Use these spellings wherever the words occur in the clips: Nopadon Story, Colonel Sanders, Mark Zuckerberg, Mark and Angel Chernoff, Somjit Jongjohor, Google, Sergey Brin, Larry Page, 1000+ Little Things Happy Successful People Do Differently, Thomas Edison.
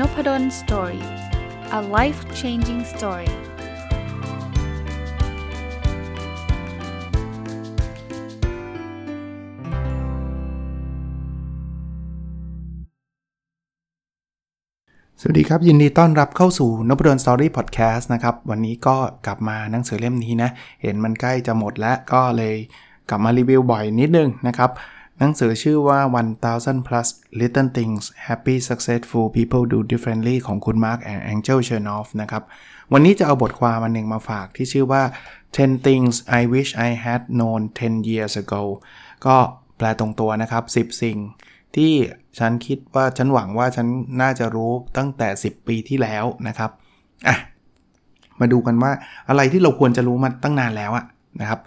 Nopadon Story. A life-changing story.สวัสดีครับยินดีต้อนรับเข้าสู่ Nopadon Story Podcast นะครับวันนี้ก็กลับมาหนังสือเล่มนี้นะเห็นมันใกล้จะหมดแล้วก็เลยกลับมารีวิวบ่อยนิดนึงนะครับหนังสือชื่อว่า 1000+ Little Things Happy Successful People Do Differently ของคุณ Mark and Angel Chernoff นะครับวันนี้จะเอาบทความอันหนึ่งมาฝากที่ชื่อว่า 10 Things I Wish I Had Known 10 Years Ago ก็แปลตรงตัวนะครับ10 สิ่งที่ฉันคิดว่าฉันหวังว่าฉันน่าจะรู้ตั้งแต่10ปีที่แล้วนะครับอ่ะมาดูกันว่าอะไรที่เราควรจะรู้มาตั้งนานแล้วอะนะครับ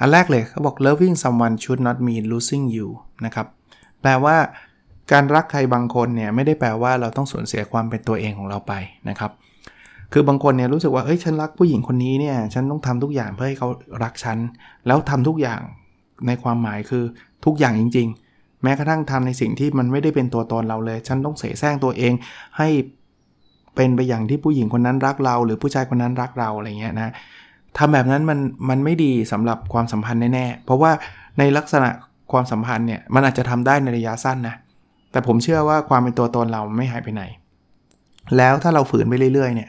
อันแรกเลยเขาบอก loving someone should not mean losing you นะครับแปลว่าการรักใครบางคนเนี่ยไม่ได้แปลว่าเราต้องสูญเสียความเป็นตัวเองของเราไปนะครับคือบางคนเนี่ยรู้สึกว่าเอ้ยฉันรักผู้หญิงคนนี้เนี่ยฉันต้องทำทุกอย่างเพื่อให้เขารักฉันแล้วทำทุกอย่างในความหมายคือทุกอย่างจริงๆแม้กระทั่งทำในสิ่งที่มันไม่ได้เป็นตัวตนเราเลยฉันต้องเสแสร้งตัวเองให้เป็นไปอย่างที่ผู้หญิงคนนั้นรักเราหรือผู้ชายคนนั้นรักเราอะไรเงี้ยนะทำแบบนั้นมันไม่ดีสำหรับความสัมพันธ์แน่ๆเพราะว่าในลักษณะความสัมพันธ์เนี่ยมันอาจจะทำได้ในระยะสั้นนะแต่ผมเชื่อว่าความเป็นตัวตนเราไม่หายไปไหนแล้วถ้าเราฝืนไปเรื่อยๆเนี่ย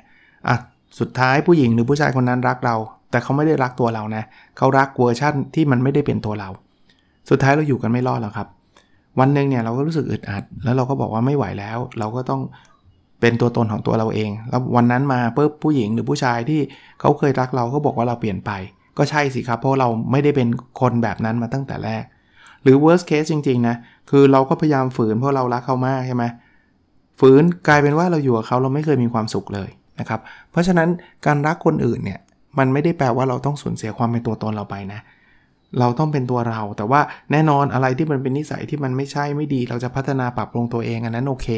สุดท้ายผู้หญิงหรือผู้ชายคนนั้นรักเราแต่เขาไม่ได้รักตัวเรานะเขารักเวอร์ชั่นที่มันไม่ได้เป็นตัวเราสุดท้ายเราอยู่กันไม่รอดหรอกครับวันนึงเนี่ยเราก็รู้สึกอึดอัดแล้วเราก็บอกว่าไม่ไหวแล้วเราก็ต้องเป็นตัวตนของตัวเราเองแล้ววันนั้นมาปุ๊บผู้หญิงหรือผู้ชายที่เขาเคยรักเราเขาบอกว่าเราเปลี่ยนไปก็ใช่สิครับเพราะเราไม่ได้เป็นคนแบบนั้นมาตั้งแต่แรกหรือ worst case จริงๆนะคือเราก็พยายามฝืนเพราะเรารักเขามากใช่ไหมฝืนกลายเป็นว่าเราอยู่กับเขาเราไม่เคยมีความสุขเลยนะครับเพราะฉะนั้นการรักคนอื่นเนี่ยมันไม่ได้แปลว่าเราต้องสูญเสียความเป็นตัวตนเราไปนะเราต้องเป็นตัวเราแต่ว่าแน่นอนอะไรที่มันเป็นนิสัยที่มันไม่ใช่ไม่ดีเราจะพัฒนาปรับปรุงตัวเองอันนั้นโอเค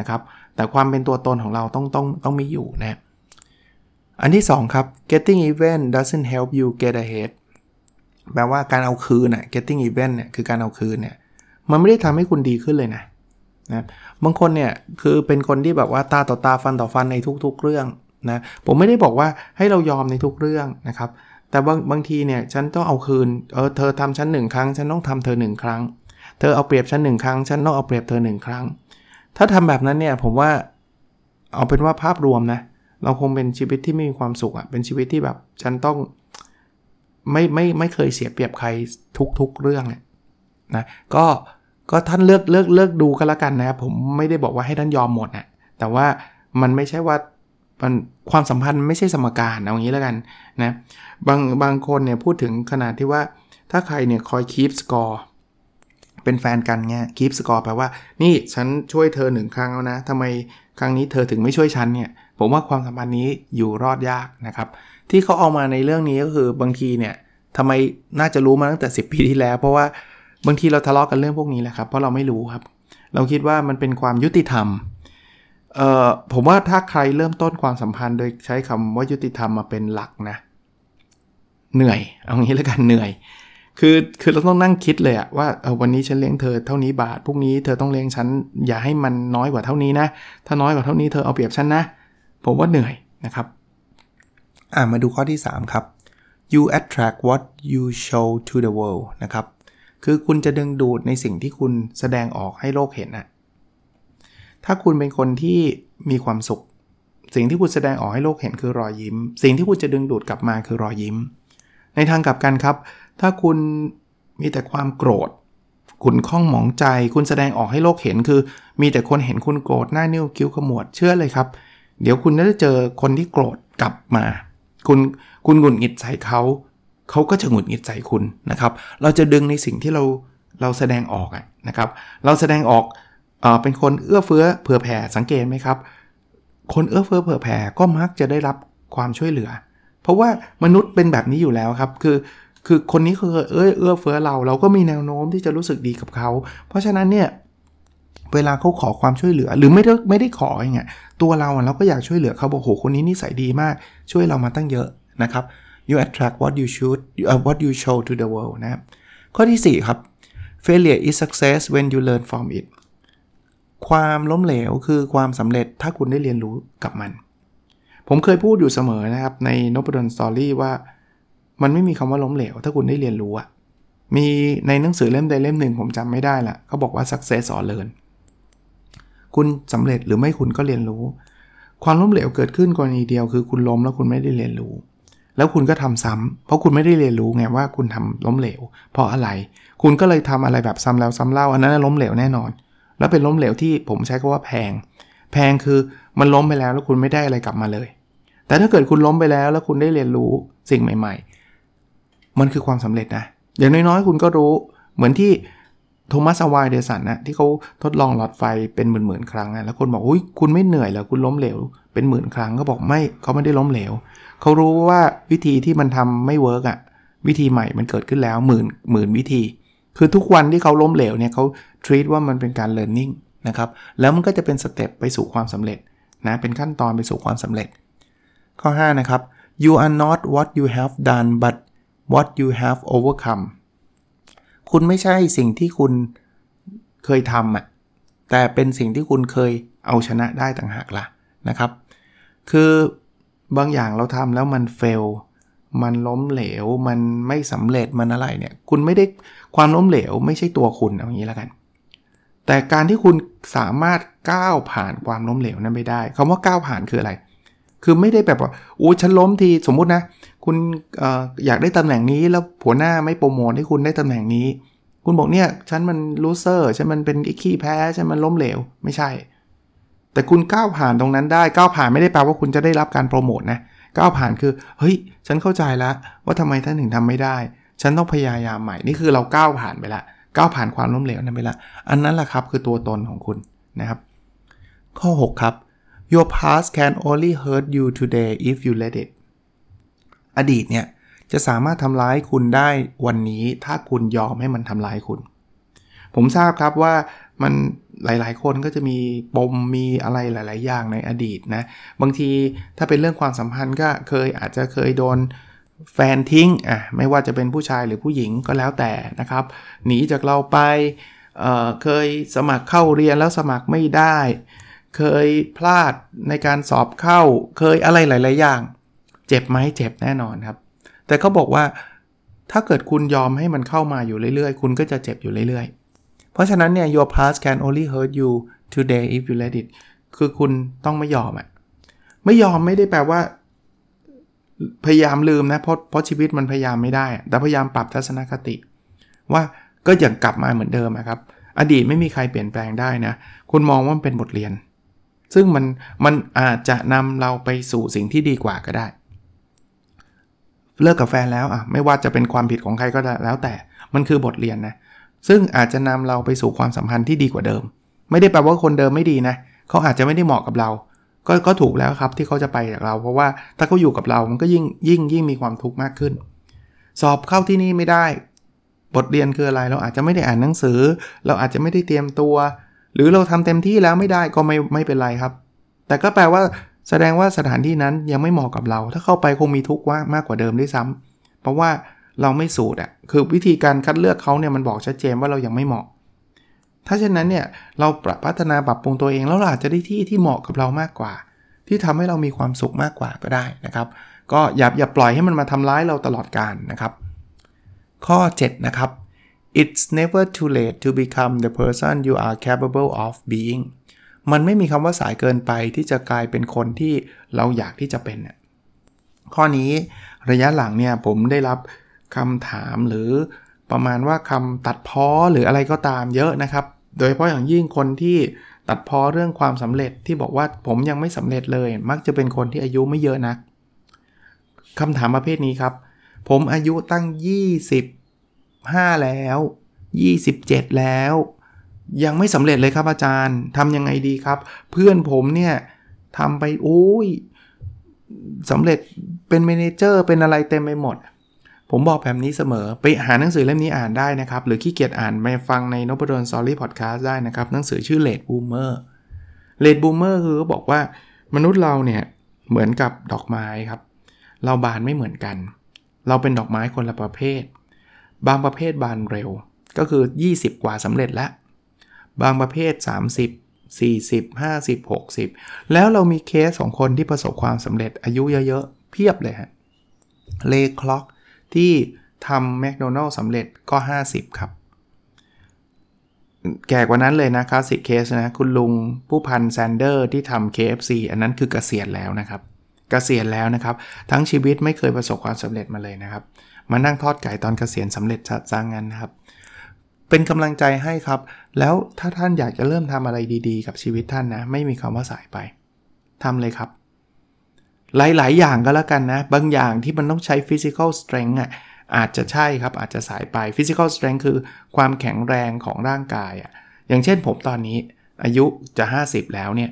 นะครับแต่ความเป็นตัวตนของเราต้องมีอยู่นะอันที่2ครับ getting even doesn't help you get ahead แปลว่าการเอาคืนน่ะ getting even เนี่ยคือการเอาคืนเนี่ยมันไม่ได้ทำให้คุณดีขึ้นเลยนะบางคนเนี่ยคือเป็นคนที่แบบว่าตาต่อตาฟันต่อฟันในทุกๆเรื่องนะผมไม่ได้บอกว่าให้เรายอมในทุกเรื่องนะครับแต่บางทีเนี่ยฉันต้องเอาคืนเธอทำฉัน1ครั้งฉันต้องทำเธอ1ครั้งเธอเอาเปรียบฉัน1ครั้งฉันต้องเอาเปรียบเธอ1ครั้งถ้าทำแบบนั้นเนี่ยผมว่าเอาเป็นว่าภาพรวมนะเราคงเป็นชีวิตที่ไม่มีความสุขอ่ะเป็นชีวิตที่แบบฉันต้องไม่เคยเสียเปรียบใครทุกเรื่องเนี่ยนะก็ท่านเลือกดูกันละกันนะผมไม่ได้บอกว่าให้ท่านยอมหมดนะแต่ว่ามันไม่ใช่ว่ามันความสัมพันธ์ไม่ใช่สมการเอางี้ละกันนะบางคนเนี่ยพูดถึงขนาดที่ว่าถ้าใครเนี่ยคอยคีปสกอร์เป็นแฟนกันเงี้ยคีปสกอร์แปลว่านี่ฉันช่วยเธอ1ครั้งแล้วนะทำไมครั้งนี้เธอถึงไม่ช่วยฉันเนี่ยผมว่าความสัมพันธ์นี้อยู่รอดยากนะครับที่เขาเอามาในเรื่องนี้ก็คือบางทีเนี่ยทำไมน่าจะรู้มาตั้งแต่10ปีที่แล้วเพราะว่าบางทีเราทะเลาะกันเรื่องพวกนี้แหละครับเพราะเราไม่รู้ครับเราคิดว่ามันเป็นความยุติธรรมผมว่าถ้าใครเริ่มต้นความสัมพันธ์โดยใช้คำว่ายุติธรรมมาเป็นหลักนะเหนื่อยเอางี้แล้วกันเหนื่อยคือเราต้องนั่งคิดเลยอะว่าวันนี้ฉันเลี้ยงเธอเท่านี้บาทพรุ่งนี้เธอต้องเลี้ยงฉันอย่าให้มันน้อยกว่าเท่านี้นะถ้าน้อยกว่าเท่านี้เธอเอาเปรียบฉันนะผมว่าเหนื่อยนะครับมาดูข้อที่3ครับ you attract what you show to the world นะครับคือคุณจะดึงดูดในสิ่งที่คุณแสดงออกให้โลกเห็นอะถ้าคุณเป็นคนที่มีความสุขสิ่งที่คุณแสดงออกให้โลกเห็นคือรอยยิ้มสิ่งที่คุณจะดึงดูดกลับมาคือรอยยิ้มในทางกลับกันครับถ้าคุณมีแต่ความโกรธคุณคล่องหมองใจคุณแสดงออกให้โลกเห็นคือมีแต่คนเห็นคุณโกรธหน้านิ้วคิ้วขมวดเชื่อเลยครับเดี๋ยวคุณจะเจอคนที่โกรธกลับมาคุณหงุดหงิดใส่เขาก็จะหงุดหงิดใส่คุณนะครับเราจะดึงในสิ่งที่เราแสดงออกนะครับเราแสดงออกเป็นคนเอื้อเฟื้อเผื่อแผ่สังเกตไหมครับคนเอื้อเฟื้อเผื่อแผ่ก็มักจะได้รับความช่วยเหลือเพราะว่ามนุษย์เป็นแบบนี้อยู่แล้วครับคือคนนี้คือเอื้อเฟื้อเราก็มีแนวโน้มที่จะรู้สึกดีกับเขาเพราะฉะนั้นเนี่ยเวลาเขาขอความช่วยเหลือหรือไม่ได้ขออย่างเงี้ยตัวเราก็อยากช่วยเหลือเขาบอกโหคนนี้นิสัยดีมากช่วยเรามาตั้งเยอะนะครับ you attract what you show to the world นะครับข้อที่4ครับ failure is success when you learn from it ความล้มเหลวคือความสำเร็จถ้าคุณได้เรียนรู้กับมันผมเคยพูดอยู่เสมอนะครับใน Nopadon Story ว่ามันไม่มีคำว่าล้มเหลวถ้าคุณได้เรียนรู้อะมีในหนังสือเล่มใดเล่มหนึ่งผมจำไม่ได้ละเขาบอกว่า Success or Learn คุณสำเร็จหรือไม่คุณก็เรียนรู้ความล้มเหลวเกิดขึ้นกรณีเดียวคือคุณล้มแล้วคุณไม่ได้เรียนรู้แล้วคุณก็ทำซ้ำเพราะคุณไม่ได้เรียนรู้ไงว่าคุณทำล้มเหลวเพราะอะไรคุณก็เลยทำอะไรแบบซ้ำแล้วซ้ำเล่าอันนั้นล้มเหลวแน่นอนแล้วเป็นล้มเหลวที่ผมใช้คำว่าแพงคือมันล้มไปแล้วแล้วคุณไม่ได้อะไรกลับมาเลยแต่ถ้าเกิดคุณล้มไปแล้วแล้วคุณได้เรียนรู้สิ่งใหม่ๆมันคือความสำเร็จนะอย่างน้อยๆคุณก็รู้เหมือนที่โทมัส อไวน์ เดสันนะที่เขาทดลองหลอดไฟเป็นหมื่นๆครั้งแล้วคนบอกอุ๊ยคุณไม่เหนื่อยเหรอคุณล้มเหลวเป็นหมื่นครั้งก็บอกไม่เขาไม่ได้ล้มเหลวเขารู้ว่าวิธีที่มันทำไม่เวิร์กวิธีใหม่มันเกิดขึ้นแล้วหมื่นวิธีคือทุกวันที่เขาล้มเหลวเนี่ยเขา treat ว่ามันเป็นการ learning นะครับแล้วมันก็จะเป็นสเต็ปไปสู่ความสำเร็จนะเป็นขั้นตอนไปสู่ความสำเร็จข้อ5นะครับ you are not what you have done but what you have overcome คุณไม่ใช่สิ่งที่คุณเคยทำแต่เป็นสิ่งที่คุณเคยเอาชนะได้ต่างหากล่ะนะครับคือบางอย่างเราทำแล้วมัน fail มันล้มเหลวมันไม่สำเร็จมันอะไรเนี่ยคุณไม่ได้ความล้มเหลวไม่ใช่ตัวคุณเอางี้แล้วกันแต่การที่คุณสามารถก้าวผ่านความล้มเหลวนั้นไปได้คำว่าก้าวผ่านคืออะไรคือไม่ได้แบบว่าอู้ฉันล้มทีสมมุตินะคุณ อยากได้ตำแหน่งนี้แล้วหัวหน้าไม่โปรโมทให้คุณได้ตำแหน่งนี้คุณบอกเนี่ยฉันมันลูเซอร์ฉันมันเป็นไอ้ขี้แพ้ฉันมันล้มเหลวไม่ใช่แต่คุณก้าวผ่านตรงนั้นได้ก้าวผ่านไม่ได้แปลว่าคุณจะได้รับการโปรโมทนะก้าวผ่านคือเฮ้ยฉันเข้าใจแล้วว่าทำไมท่านถึงทำไม่ได้ฉันต้องพยายามใหม่นี่คือเราก้าวผ่านไปละก้าวผ่านความล้มเหลวนั้นไปละอันนั้นแหละครับคือตัวตนของคุณนะครับข้อ6ครับ Your past can only hurt you today if you let it อดีตเนี่ยจะสามารถทำร้ายคุณได้วันนี้ถ้าคุณยอมให้มันทำร้ายคุณผมทราบครับว่ามันหลายๆคนก็จะมีปมมีอะไรหลายๆอย่างในอดีตนะบางทีถ้าเป็นเรื่องความสัมพันธ์ก็อาจจะเคยโดนแฟนทิ้งไม่ว่าจะเป็นผู้ชายหรือผู้หญิงก็แล้วแต่นะครับหนีจากเราไปเคยสมัครเข้าเรียนแล้วสมัครไม่ได้เคยพลาดในการสอบเข้าเคยอะไรหลายๆอย่างเจ็บไหมเจ็บแน่นอนครับแต่เขาบอกว่าถ้าเกิดคุณยอมให้มันเข้ามาอยู่เรื่อยๆคุณก็จะเจ็บอยู่เรื่อยๆเพราะฉะนั้นเนี่ย your past can only hurt you today if you let it คือคุณต้องไม่ยอมไม่ยอมไม่ได้แปลว่าพยายามลืมนะเพราะชีวิตมันพยายามไม่ได้แต่พยายามปรับทัศนคติว่าก็อย่างกลับมาเหมือนเดิมครับอดีตไม่มีใครเปลี่ยนแปลงได้นะคุณมองว่ามันเป็นบทเรียนซึ่งมันอาจจะนำเราไปสู่สิ่งที่ดีกว่าก็ได้เลิกกับแฟนแล้วไม่ว่าจะเป็นความผิดของใครก็แล้วแต่มันคือบทเรียนนะซึ่งอาจจะนำเราไปสู่ความสัมพันธ์ที่ดีกว่าเดิมไม่ได้แปลว่าคนเดิมไม่ดีนะเขาอาจจะไม่ได้เหมาะกับเราก็ถูกแล้วครับที่เขาจะไปจากเราเพราะว่าถ้าเขาอยู่กับเรามันก็ยิ่งมีความทุกข์มากขึ้นสอบเข้าที่นี่ไม่ได้บทเรียนคืออะไรเราอาจจะไม่ได้อ่านหนังสือเราอาจจะไม่ได้เตรียมตัวหรือเราทำเต็มที่แล้วไม่ได้ก็ไม่เป็นไรครับแต่ก็แปลว่าแสดงว่าสถานที่นั้นยังไม่เหมาะกับเราถ้าเข้าไปคงมีทุกข์ว่ามากกว่าเดิมด้วยซ้ำเพราะว่าเราไม่สูตรคือวิธีการคัดเลือกเขาเนี่ยมันบอกชัดเจนว่าเรายังไม่เหมาะถ้าเช่นนั้นเนี่ยเราพัฒนาปรับปรุงตัวเองแล้วเราอาจจะได้ที่ที่เหมาะกับเรามากกว่าที่ทำให้เรามีความสุขมากกว่าก็ได้นะครับก็อย่าปล่อยให้มันมาทำร้ายเราตลอดกาลนะครับข้อ7นะครับ It's never too late to become the person you are capable of being มันไม่มีคำว่าสายเกินไปที่จะกลายเป็นคนที่เราอยากที่จะเป็นข้อนี้ระยะหลังเนี่ยผมได้รับคำถามหรือประมาณว่าคำตัดพ้อหรืออะไรก็ตามเยอะนะครับโดยเฉพาะอย่างยิ่งคนที่ตัดพ้อเรื่องความสำเร็จที่บอกว่าผมยังไม่สำเร็จเลยมักจะเป็นคนที่อายุไม่เยอะนักคำถามประเภทนี้ครับผมอายุตั้ง25แล้ว27แล้วยังไม่สำเร็จเลยครับอาจารย์ทำยังไงดีครับเพื่อนผมเนี่ยทำไปโอ้ยสำเร็จเป็นเมเนเจอร์เป็นอะไรเต็มไปหมดผมบอกแบบนี้เสมอไปหาหนังสือเล่มนี้อ่านได้นะครับหรือขี้เกียจอ่านมาฟังใน Nopadon Story Podcast ได้นะครับหนังสือชื่อ Late Bloomer Late Bloomer คือบอกว่ามนุษย์เราเนี่ยเหมือนกับดอกไม้ครับเราบานไม่เหมือนกันเราเป็นดอกไม้คนละประเภทบางประเภทบานเร็วก็คือ20กว่าสำเร็จแล้วบางประเภท30 40 50 60แล้วเรามีเคสของคนที่ประสบความสำเร็จอายุเยอะๆเพียบเลยฮะเลคล็อกที่ทำแมคโดนัลด์สำเร็จก็50ครับแก่กว่านั้นเลยนะคลาสสิกเคสนะคุณลุงผู้พันแซนเดอร์ที่ทำ KFC อันนั้นคือเกษียณแล้วนะครับเกษียณแล้วนะครับทั้งชีวิตไม่เคยประสบความสำเร็จมาเลยนะครับมานั่งทอดไก่ตอนเกษียณสำเร็จสร้างงานนะครับเป็นกำลังใจให้ครับแล้วถ้าท่านอยากจะเริ่มทำอะไรดีๆกับชีวิตท่านนะไม่มีคำว่าสายไปทำเลยครับหลายๆอย่างก็แล้วกันนะบางอย่างที่มันต้องใช้ physical strength อ่ะอาจจะใช่ครับอาจจะสายไป physical strength คือความแข็งแรงของร่างกายอ่ะอย่างเช่นผมตอนนี้อายุจะ50แล้วเนี่ย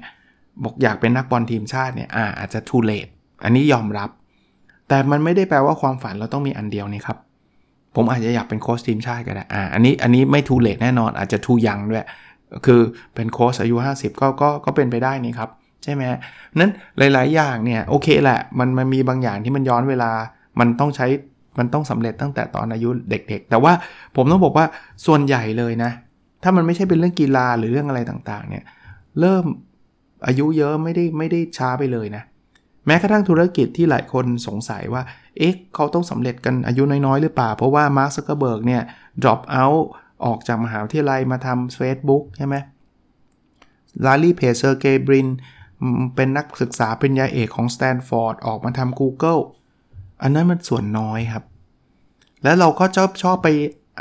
บอกอยากเป็นนักบอลทีมชาติเนี่ยอาจจะ too late อันนี้ยอมรับแต่มันไม่ได้แปลว่าความฝันเราต้องมีอันเดียวนี่ครับผมอาจจะอยากเป็นโค้ชทีมชาติก็ได้อันนี้ไม่ too late แน่นอนอาจจะ too young ด้วยคือเป็นโค้ชอายุ50ก็เป็นไปได้นี่ครับใช่ไหมนั้นหลายๆอย่างเนี่ยโอเคแหละมันมีบางอย่างที่มันย้อนเวลามันต้องสำเร็จตั้งแต่ตอนอายุเด็กๆแต่ว่าผมต้องบอกว่าส่วนใหญ่เลยนะถ้ามันไม่ใช่เป็นเรื่องกีฬาหรือเรื่องอะไรต่างๆเนี่ยเริ่มอายุเยอะไม่ได้ช้าไปเลยนะแม้กระทั่งธุรกิจที่หลายคนสงสัยว่าเอ๊ะเขาต้องสำเร็จกันอายุน้อยๆหรือเปล่าเพราะว่ามาร์ค ซักเคอร์เบิร์กเนี่ย drop out ออกจากมหาวิทยาลัยมาทำ Facebook ใช่ไหมลารีเพเซอร์เกบรินเป็นนักศึกษาปริญญาเอกของสแตนฟอร์ดออกมาทำ Google อันนั้นมันส่วนน้อยครับแล้วเราก็ชอบไป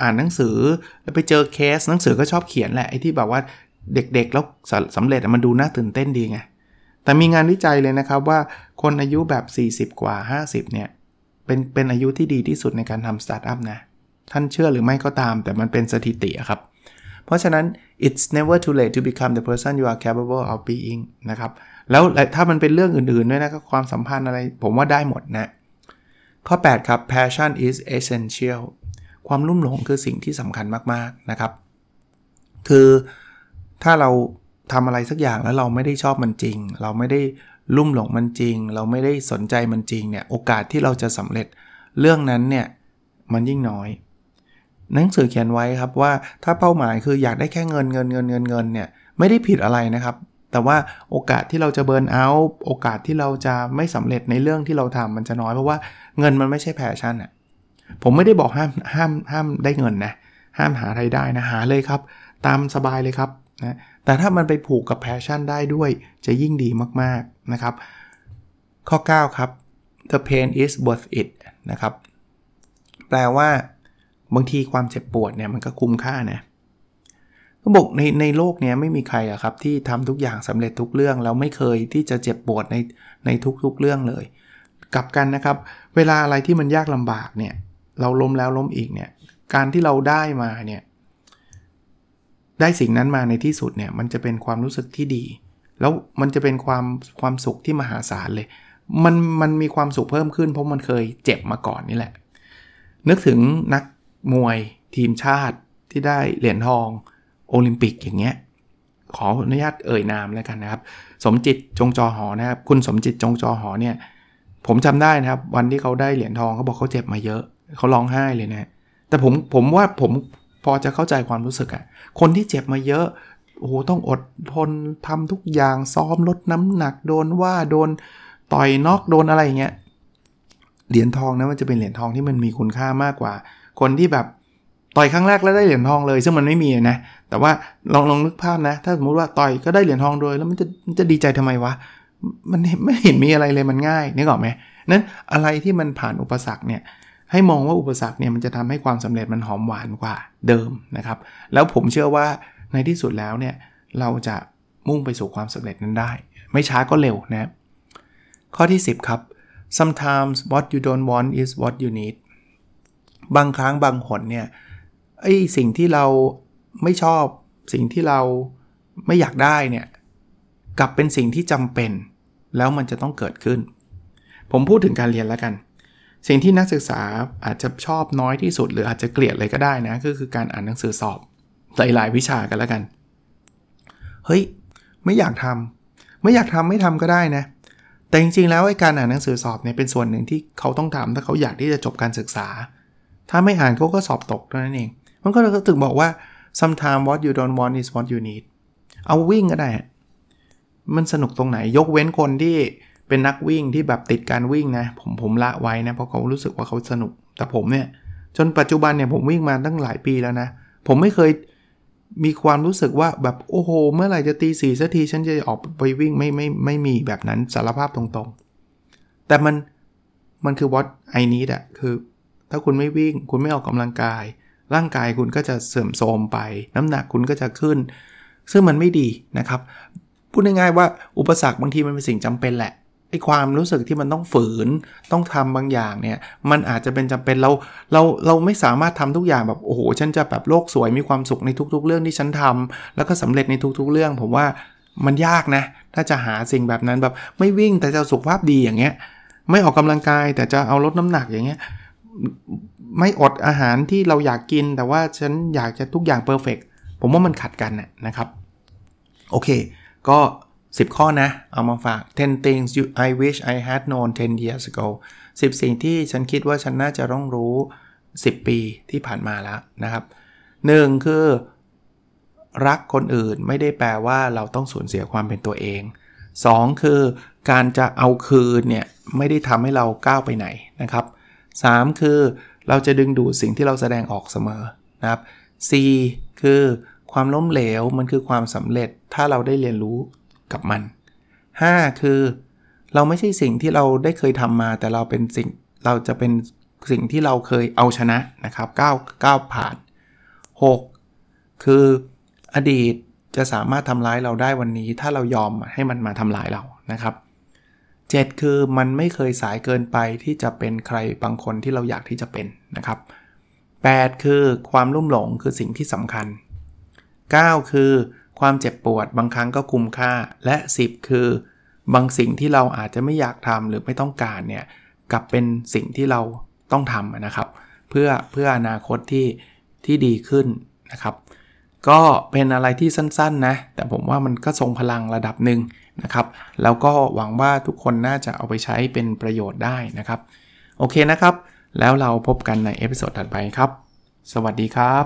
อ่านหนังสือแล้วไปเจอเคสหนังสือก็ชอบเขียนแหละไอ้ที่แบบว่าเด็กๆแล้วสำเร็จมันดูน่าตื่นเต้นดีไงแต่มีงานวิจัยเลยนะครับว่าคนอายุแบบ40กว่า50เนี่ยเป็นอายุที่ดีที่สุดในการทำสตาร์ทอัพนะท่านเชื่อหรือไม่ก็ตามแต่มันเป็นสถิติครับเพราะฉะนั้น it's never too late to become the person you are capable of being นะครับแล้วถ้ามันเป็นเรื่องอื่นๆด้วยนะครับความสัมพันธ์อะไรผมว่าได้หมดนะข้อ8ครับ passion is essential ความลุ่มหลงคือสิ่งที่สำคัญมากๆนะครับคือถ้าเราทำอะไรสักอย่างแล้วเราไม่ได้ชอบมันจริงเราไม่ได้ลุ่มหลงมันจริงเราไม่ได้สนใจมันจริงเนี่ยโอกาสที่เราจะสำเร็จเรื่องนั้นเนี่ยมันยิ่งน้อยหนังสือเขียนไว้ครับว่าถ้าเป้าหมายคืออยากได้แค่เงินเนี่ยไม่ได้ผิดอะไรนะครับแต่ว่าโอกาสที่เราจะเบิร์นเอาท์โอกาสที่เราจะไม่สำเร็จในเรื่องที่เราทำมันจะน้อยเพราะว่าเงินมันไม่ใช่แพชชั่นอ่ะผมไม่ได้บอกห้ามได้เงินนะห้ามหารายได้นะหาเลยครับตามสบายเลยครับนะแต่ถ้ามันไปผูกกับแพชชั่นได้ด้วยจะยิ่งดีมากๆนะครับข้อ9ครับ the pain is worth it นะครับแปลว่าบางทีความเจ็บปวดเนี่ยมันก็คุ้มค่านะก็บอกในโลกเนี้ยไม่มีใครอะครับที่ทำทุกอย่างสำเร็จทุกเรื่องแล้วไม่เคยที่จะเจ็บปวดในทุกๆเรื่องเลยกลับกันนะครับเวลาอะไรที่มันยากลำบากเนี่ยเราล้มแล้วล้มอีกเนี่ยการที่เราได้มาเนี่ยได้สิ่งนั้นมาในที่สุดเนี่ยมันจะเป็นความรู้สึกที่ดีแล้วมันจะเป็นความสุขที่มหาศาลเลยมันมีความสุขเพิ่มขึ้นเพราะมันเคยเจ็บมาก่อนนี่แหละนึกถึงนักมวยทีมชาติที่ได้เหรียญทองโอลิมปิกอย่างเงี้ยขออนุญาตเอ่ยนามแล้วกันนะครับสมจิตจงจอหอนะครับคุณสมจิตจงจอหอเนี่ยผมจำได้นะครับวันที่เขาได้เหรียญทองเขาบอกเขาเจ็บมาเยอะเขาร้องไห้เลยนะแต่ผมว่าผมพอจะเข้าใจความรู้สึกอ่ะคนที่เจ็บมาเยอะโอ้โหต้องอดทนทำทุกอย่างซ้อมลดน้ำหนักโดนว่าโดนต่อยน็อกโดนอะไรอย่างเงี้ยเหรียญทองนะมันจะเป็นเหรียญทองที่มันมีคุณค่ามากกว่าคนที่แบบต่อยครั้งแรกแล้วได้เหรียญทองเลยซึ่งมันไม่มีนะแต่ว่าลองนึกภาพนะถ้าสมมติว่าต่อยก็ได้เหรียญทองเลยแล้วมันจะดีใจทำไมวะมันไม่เห็นมีอะไรเลยมันง่ายนึกออกไหมนั้นอะไรที่มันผ่านอุปสรรคเนี่ยให้มองว่าอุปสรรคเนี่ยมันจะทำให้ความสำเร็จมันหอมหวานกว่าเดิมนะครับแล้วผมเชื่อว่าในที่สุดแล้วเนี่ยเราจะมุ่งไปสู่ความสำเร็จนั้นได้ไม่ช้าก็เร็วนะข้อที่10ครับ sometimes what you don't want is what you needบางครั้งบางหนเนี่ยไอ้สิ่งที่เราไม่ชอบสิ่งที่เราไม่อยากได้เนี่ยกลับเป็นสิ่งที่จำเป็นแล้วมันจะต้องเกิดขึ้นผมพูดถึงการเรียนแล้วกันสิ่งที่นักศึกษาอาจจะชอบน้อยที่สุดหรืออาจจะเกลียดเลยก็ได้นะคือการอ่านหนังสือสอบหลายๆวิชากันแล้วกันเฮ้ยไม่อยากทำไม่ทำก็ได้นะแต่จริงๆแล้วไอ้การอ่านหนังสือสอบเนี่ยเป็นส่วนหนึ่งที่เขาต้องทำถ้าเขาอยากที่จะจบการศึกษาถ้าไม่อ่านเขาก็สอบตกเท่านั้นเองมันก็ถึงบอกว่า sometimes what you don't want is what you need เอาวิ่งก็ได้มันสนุกตรงไหนยกเว้นคนที่เป็นนักวิ่งที่แบบติดการวิ่งนะผมละไว้นะเพราะเขารู้สึกว่าเขาสนุกแต่ผมเนี่ยจนปัจจุบันเนี่ยผมวิ่งมาตั้งหลายปีแล้วนะผมไม่เคยมีความรู้สึกว่าแบบโอ้โหเมื่อไหร่จะตี4สักทีฉันจะออกไปวิ่งไม่มีแบบนั้นสารภาพตรงๆแต่มันคือ what I need อะคือถ้าคุณไม่วิ่งคุณไม่ออกกำลังกายร่างกายคุณก็จะเสื่อมโทรมไปน้ำหนักคุณก็จะขึ้นซึ่งมันไม่ดีนะครับพูดง่ายๆว่าอุปสรรคบางทีมันเป็นสิ่งจำเป็นแหละไอ้ความรู้สึกที่มันต้องฝืนต้องทำบางอย่างเนี่ยมันอาจจะเป็นจำเป็นเราไม่สามารถทำทุกอย่างแบบโอ้โหฉันจะแบบโลกสวยมีความสุขในทุกๆเรื่องที่ฉันทำแล้วก็สำเร็จในทุกๆเรื่องผมว่ามันยากนะถ้าจะหาสิ่งแบบนั้นแบบไม่วิ่งแต่จะสุขภาพดีอย่างเงี้ยไม่ออกกำลังกายแต่จะเอาลดน้ำหนักอย่างเงี้ยไม่อดอาหารที่เราอยากกินแต่ว่าฉันอยากจะทุกอย่างเพอร์เฟกต์ผมว่ามันขัดกันนะครับโอเคก็10ข้อนะเอามาฝาก10 things I wish I had known 10 years ago 10สิ่งที่ฉันคิดว่าฉันน่าจะต้องรู้10ปีที่ผ่านมาแล้วนะครับ1คือรักคนอื่นไม่ได้แปลว่าเราต้องสูญเสียความเป็นตัวเอง2คือการจะเอาคืนเนี่ยไม่ได้ทำให้เราก้าวไปไหนนะครับ3คือเราจะดึงดูดสิ่งที่เราแสดงออกเสมอนะครับ4คือความล้มเหลวมันคือความสำเร็จถ้าเราได้เรียนรู้กับมัน5คือเราไม่ใช่สิ่งที่เราได้เคยทำมาแต่เราจะเป็นสิ่งที่เราเคยเอาชนะนะครับก้าวผ่าน6คืออดีตจะสามารถทำร้ายเราได้วันนี้ถ้าเรายอมให้มันมาทำร้ายเรานะครับ7คือมันไม่เคยสายเกินไปที่จะเป็นใครบางคนที่เราอยากที่จะเป็นนะครับ8คือความลุ่มหลงคือสิ่งที่สำคัญ9คือความเจ็บปวดบางครั้งก็คุ้มค่าและ10คือบางสิ่งที่เราอาจจะไม่อยากทำหรือไม่ต้องการเนี่ยกลับเป็นสิ่งที่เราต้องทำนะครับเพื่ออนาคตที่ดีขึ้นนะครับก็เป็นอะไรที่สั้นๆนะแต่ผมว่ามันก็ทรงพลังระดับหนึ่งนะครับแล้วก็หวังว่าทุกคนน่าจะเอาไปใช้เป็นประโยชน์ได้นะครับโอเคนะครับแล้วเราพบกันในเอพิโซดถัดไปครับสวัสดีครับ